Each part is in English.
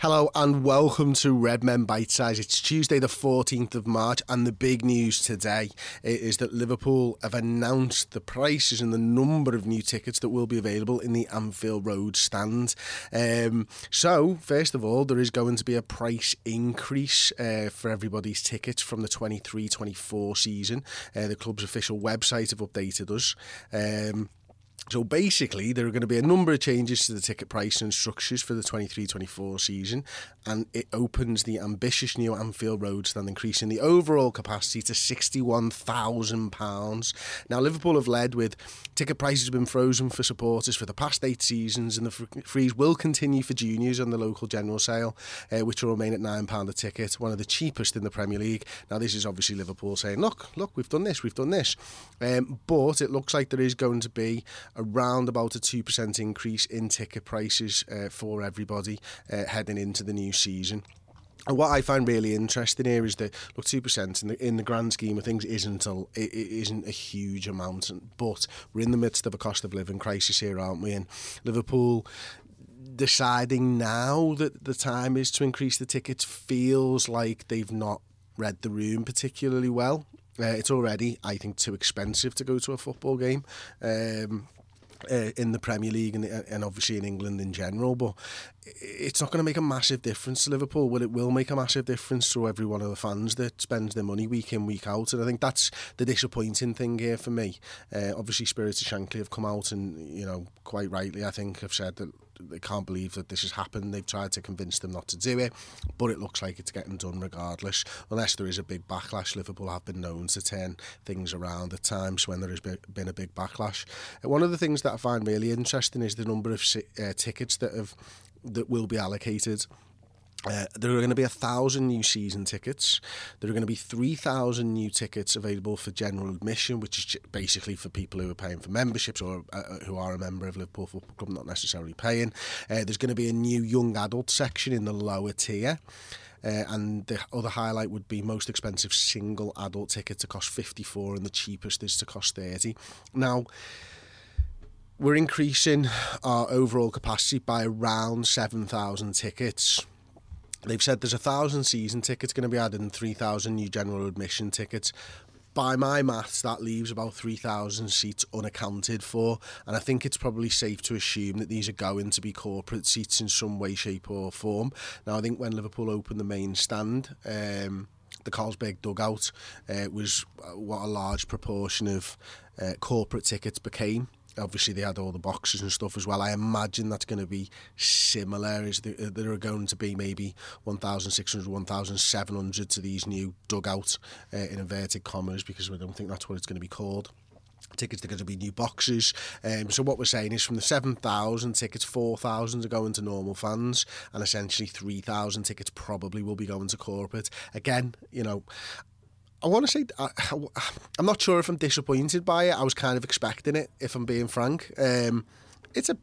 Hello and welcome to Redmen Bitesize. It's Tuesday the 14th of March, and the big news today is that Liverpool have announced the prices and the number of new tickets that will be available in the Anfield Road stand. So, first of all, there is going to be a price increase for everybody's tickets from the 23-24 season. The club's official website have updated us. So basically, there are going to be a number of changes to the ticket price and structures for the 23-24 season, and it opens the ambitious new Anfield Road stand, increasing the overall capacity to £61,000. Now, Liverpool have led with ticket prices have been frozen for supporters for the past 8 seasons, and the freeze will continue for juniors on the local general sale, which will remain at £9 a ticket, one of the cheapest in the Premier League. Now, this is obviously Liverpool saying, look, we've done this. But it looks like there is going to be around about a 2% increase in ticket prices for everybody heading into the new season. And what I find really interesting here is that, look, 2% in the grand scheme of things isn't a huge amount, but we're in the midst of a cost of living crisis here, aren't we? And Liverpool deciding now that the time is to increase the tickets feels like they've not read the room particularly well. It's already, I think, too expensive to go to a football game in the Premier League and obviously in England in general, but it's not going to make a massive difference to Liverpool. Well, it will make a massive difference to every one of the fans that spends their money week in, week out, and I think that's the disappointing thing here for me. Obviously, Spirits of Shankly have come out and, you know, quite rightly, I think, have said that they can't believe that this has happened. They've tried to convince them not to do it, but it looks like it's getting done regardless. Unless there is a big backlash, Liverpool have been known to turn things around at times when there has been a big backlash. One of the things that I find really interesting is the number of tickets that will be allocated. There are going to be 1,000 new season tickets. There are going to be 3,000 new tickets available for general admission, which is basically for people who are paying for memberships or who are a member of Liverpool Football Club, not necessarily paying. There's going to be a new young adult section in the lower tier. And the other highlight would be most expensive single adult ticket to cost £54 and the cheapest is to cost £30. Now, we're increasing our overall capacity by around 7,000 tickets. They've said there's 1,000 season tickets going to be added and 3,000 new general admission tickets. By my maths, that leaves about 3,000 seats unaccounted for, and I think it's probably safe to assume that these are going to be corporate seats in some way, shape or form. Now, I think when Liverpool opened the main stand, the Carlsberg dugout was what a large proportion of corporate tickets became. Obviously, they had all the boxes and stuff as well. I imagine that's going to be similar. There are going to be maybe 1,600, 1,700 to these new dugouts, in inverted commas, because I don't think that's what it's going to be called. Tickets are going to be new boxes. So what we're saying is from the 7,000 tickets, 4,000 are going to normal fans, and essentially 3,000 tickets probably will be going to corporate. Again, you know, I want to say, I'm not sure if I'm disappointed by it. I was kind of expecting it, if I'm being frank. It's a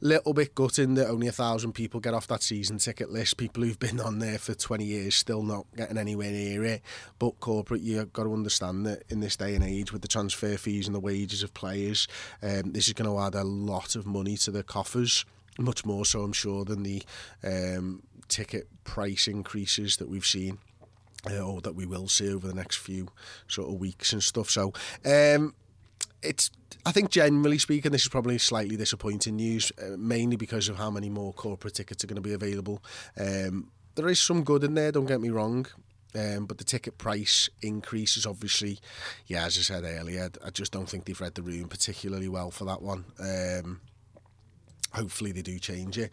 little bit gutting that only 1,000 people get off that season ticket list. People who've been on there for 20 years still not getting anywhere near it. But corporate, you've got to understand that in this day and age, with the transfer fees and the wages of players, this is going to add a lot of money to their coffers. Much more so, I'm sure, than the ticket price increases that we've seen. Or that we will see over the next few sort of weeks and stuff. So it's, I think generally speaking, this is probably slightly disappointing news, mainly because of how many more corporate tickets are going to be available. There is some good in there, don't get me wrong, but the ticket price increase is obviously, yeah, as I said earlier, I just don't think they've read the room particularly well for that one. Hopefully they do change it.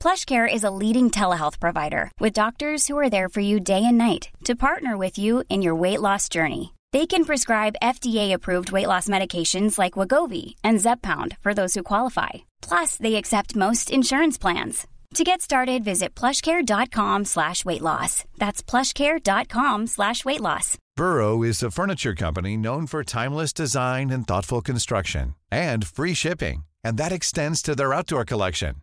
PlushCare is a leading telehealth provider with doctors who are there for you day and night to partner with you in your weight loss journey. They can prescribe FDA-approved weight loss medications like Wegovy and Zepbound for those who qualify. Plus, they accept most insurance plans. To get started, visit plushcare.com/weightloss. That's plushcare.com/weightloss. Burrow is a furniture company known for timeless design and thoughtful construction and free shipping, and that extends to their outdoor collection.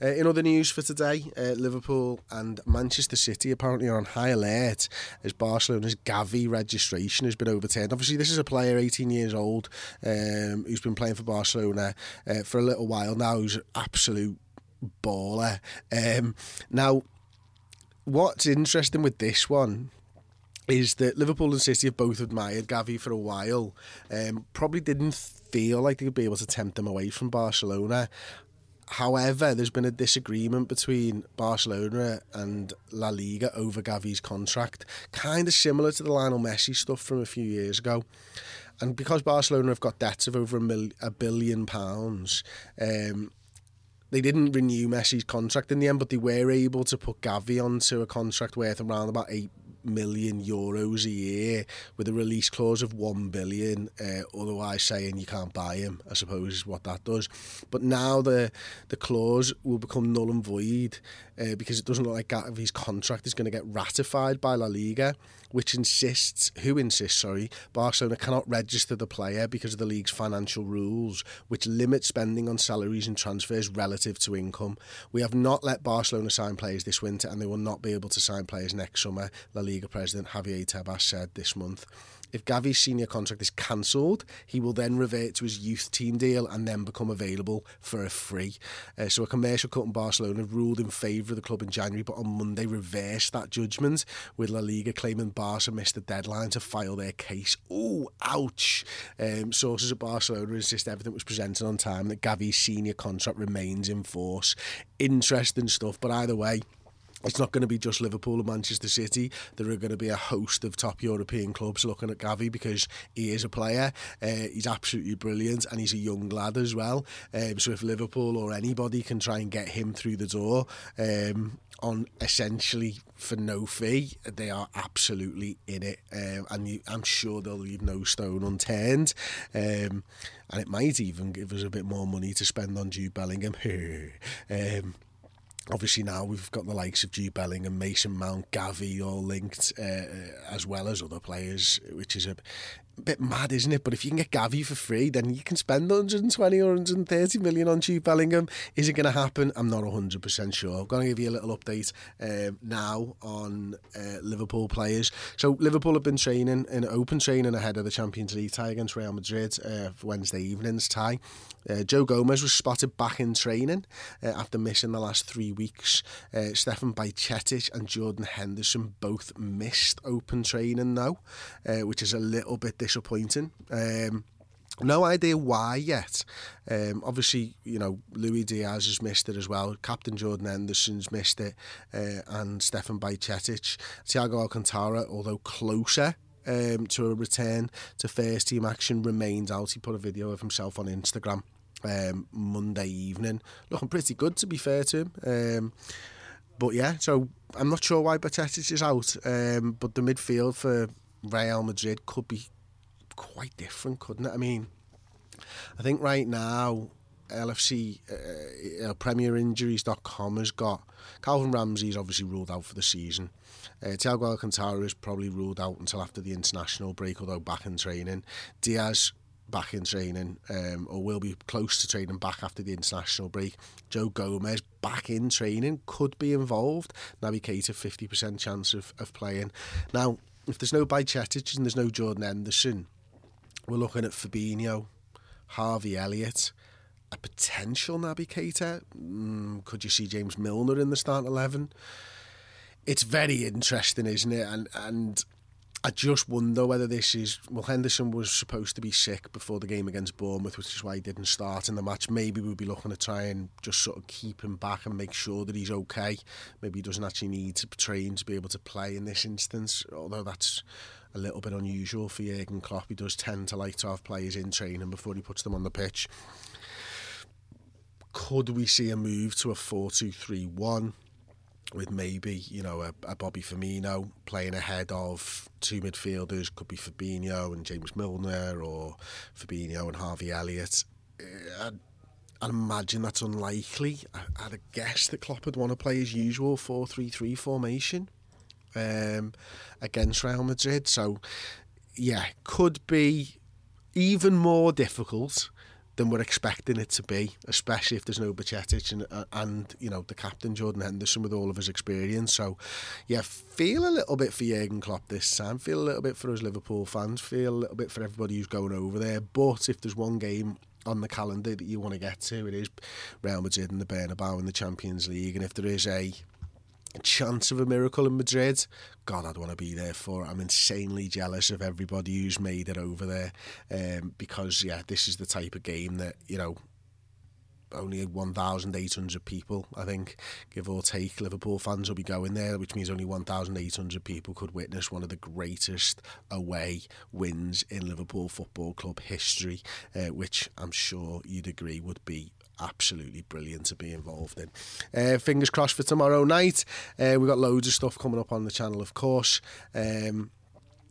In other news for today, Liverpool and Manchester City apparently are on high alert as Barcelona's Gavi registration has been overturned. Obviously, this is a player 18 years old who's been playing for Barcelona for a little while now, who's an absolute baller. Now, what's interesting with this one is that Liverpool and City have both admired Gavi for a while, probably didn't feel like they could be able to tempt them away from Barcelona. However, there's been a disagreement between Barcelona and La Liga over Gavi's contract, kind of similar to the Lionel Messi stuff from a few years ago. And because Barcelona have got debts of over £1 billion, they didn't renew Messi's contract in the end, but they were able to put Gavi onto a contract worth around about €8 million a year with a release clause of €1 billion, otherwise saying you can't buy him, I suppose, is what that does. But now the clause will become null and void because it doesn't look like Gavi's contract is going to get ratified by La Liga, which insists Barcelona cannot register the player because of the league's financial rules, which limit spending on salaries and transfers relative to income. We have not let Barcelona sign players this winter, and they will not be able to sign players next summer, La Liga president Javier Tebas said this month. If Gavi's senior contract is cancelled, he will then revert to his youth team deal and then become available for a free. So a commercial court in Barcelona ruled in favour of the club in January, but on Monday reversed that judgment, with La Liga claiming Barca missed the deadline to file their case. Ooh, ouch! Sources at Barcelona insist everything was presented on time, that Gavi's senior contract remains in force. Interesting stuff, but either way, it's not going to be just Liverpool and Manchester City. There are going to be a host of top European clubs looking at Gavi because he is a player. He's absolutely brilliant, and he's a young lad as well. So if Liverpool or anybody can try and get him through the door on essentially for no fee, they are absolutely in it. I'm sure they'll leave no stone unturned. And it might even give us a bit more money to spend on Jude Bellingham. Obviously now we've got the likes of Jude Bellingham, Mason Mount, Gavi all linked, as well as other players, which is a bit mad, isn't it? But if you can get Gavi for free, then you can spend 120 or 130 million on Jude Bellingham. Is it going to happen? I'm not 100% sure. I'm going to give you a little update now on Liverpool players. So Liverpool have been training in open training ahead of the Champions League tie against Real Madrid for Wednesday evening's tie. Joe Gomez was spotted back in training after missing the last 3 weeks. Stefan Bajčetić and Jordan Henderson both missed open training now, which is a little bit disappointing. No idea why yet. Obviously, you know, Louis Diaz has missed it as well. Captain Jordan Henderson's missed it, and Stefan Bajčetić. Thiago Alcantara, although closer to a return to first team action, remains out. He put a video of himself on Instagram Monday evening, looking pretty good, to be fair to him. But yeah, so I'm not sure why Bajčetić is out, but the midfield for Real Madrid could be quite different, couldn't it? I mean, I think right now LFC, PremierInjuries.com has got Calvin Ramsey's obviously ruled out for the season. Thiago Alcantara is probably ruled out until after the international break, although back in training. Diaz back in training, or will be close to training back after the international break. Joe Gomez back in training, could be involved. Naby Keita, 50% chance of playing. Now, if there's no Bajčetić and there's no Jordan Henderson, we're looking at Fabinho, Harvey Elliott, a potential Naby Keita. Could you see James Milner in the starting 11? It's very interesting, isn't it? And I just wonder whether this is... Well, Henderson was supposed to be sick before the game against Bournemouth, which is why he didn't start in the match. Maybe we'll be looking to try and just sort of keep him back and make sure that he's okay. Maybe he doesn't actually need to train to be able to play in this instance, although that's a little bit unusual for Jürgen Klopp. He does tend to like to have players in training before he puts them on the pitch. Could we see a move to a 4-2-3-1 with maybe, you know, a Bobby Firmino playing ahead of two midfielders? Could be Fabinho and James Milner, or Fabinho and Harvey Elliott. I'd imagine that's unlikely. I'd guess that Klopp would want to play his usual 4-3-3 formation against Real Madrid. So, yeah, could be even more difficult than we're expecting it to be, especially if there's no Bajčetić and you know, the captain Jordan Henderson with all of his experience. So yeah, feel a little bit for Jürgen Klopp this time, feel a little bit for us Liverpool fans, feel a little bit for everybody who's going over there. But if there's one game on the calendar that you want to get to, it is Real Madrid and the Bernabeu in the Champions League. And if there is a chance of a miracle in Madrid, God, I'd want to be there for it. I'm insanely jealous of everybody who's made it over there, because yeah, this is the type of game that, you know, only 1,800 people, I think, give or take, Liverpool fans will be going there, which means only 1,800 people could witness one of the greatest away wins in Liverpool Football Club history, which I'm sure you'd agree would be absolutely brilliant to be involved in. Fingers crossed for tomorrow night. We've got loads of stuff coming up on the channel, of course.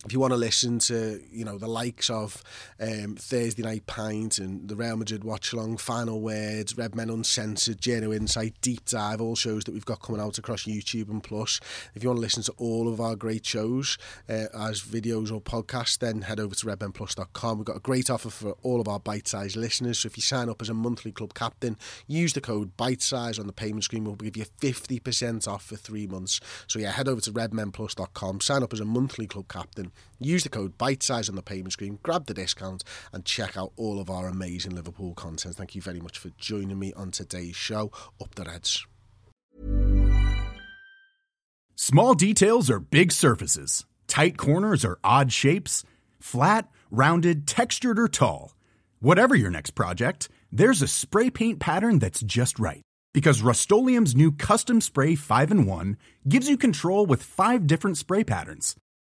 If you want to listen to, you know, the likes of Thursday Night Pint and the Real Madrid Watch Along, Final Words, Redmen Uncensored, Journal Insight, Deep Dive, all shows that we've got coming out across YouTube and Plus. If you want to listen to all of our great shows as videos or podcasts, then head over to redmenplus.com. We've got a great offer for all of our bite-sized listeners. So if you sign up as a monthly club captain, use the code BITESIZE on the payment screen. We'll give you 50% off for 3 months. So yeah, head over to redmenplus.com, sign up as a monthly club captain, use the code BITESIZE on the payment screen, grab the discount and check out all of our amazing Liverpool content. Thank you very much for joining me on today's show. Up the Reds. Small details are big surfaces. Tight corners are odd shapes. Flat, rounded, textured or tall. Whatever your next project, there's a spray paint pattern that's just right. Because Rust-Oleum's new Custom Spray 5-in-1 gives you control with 5 different spray patterns,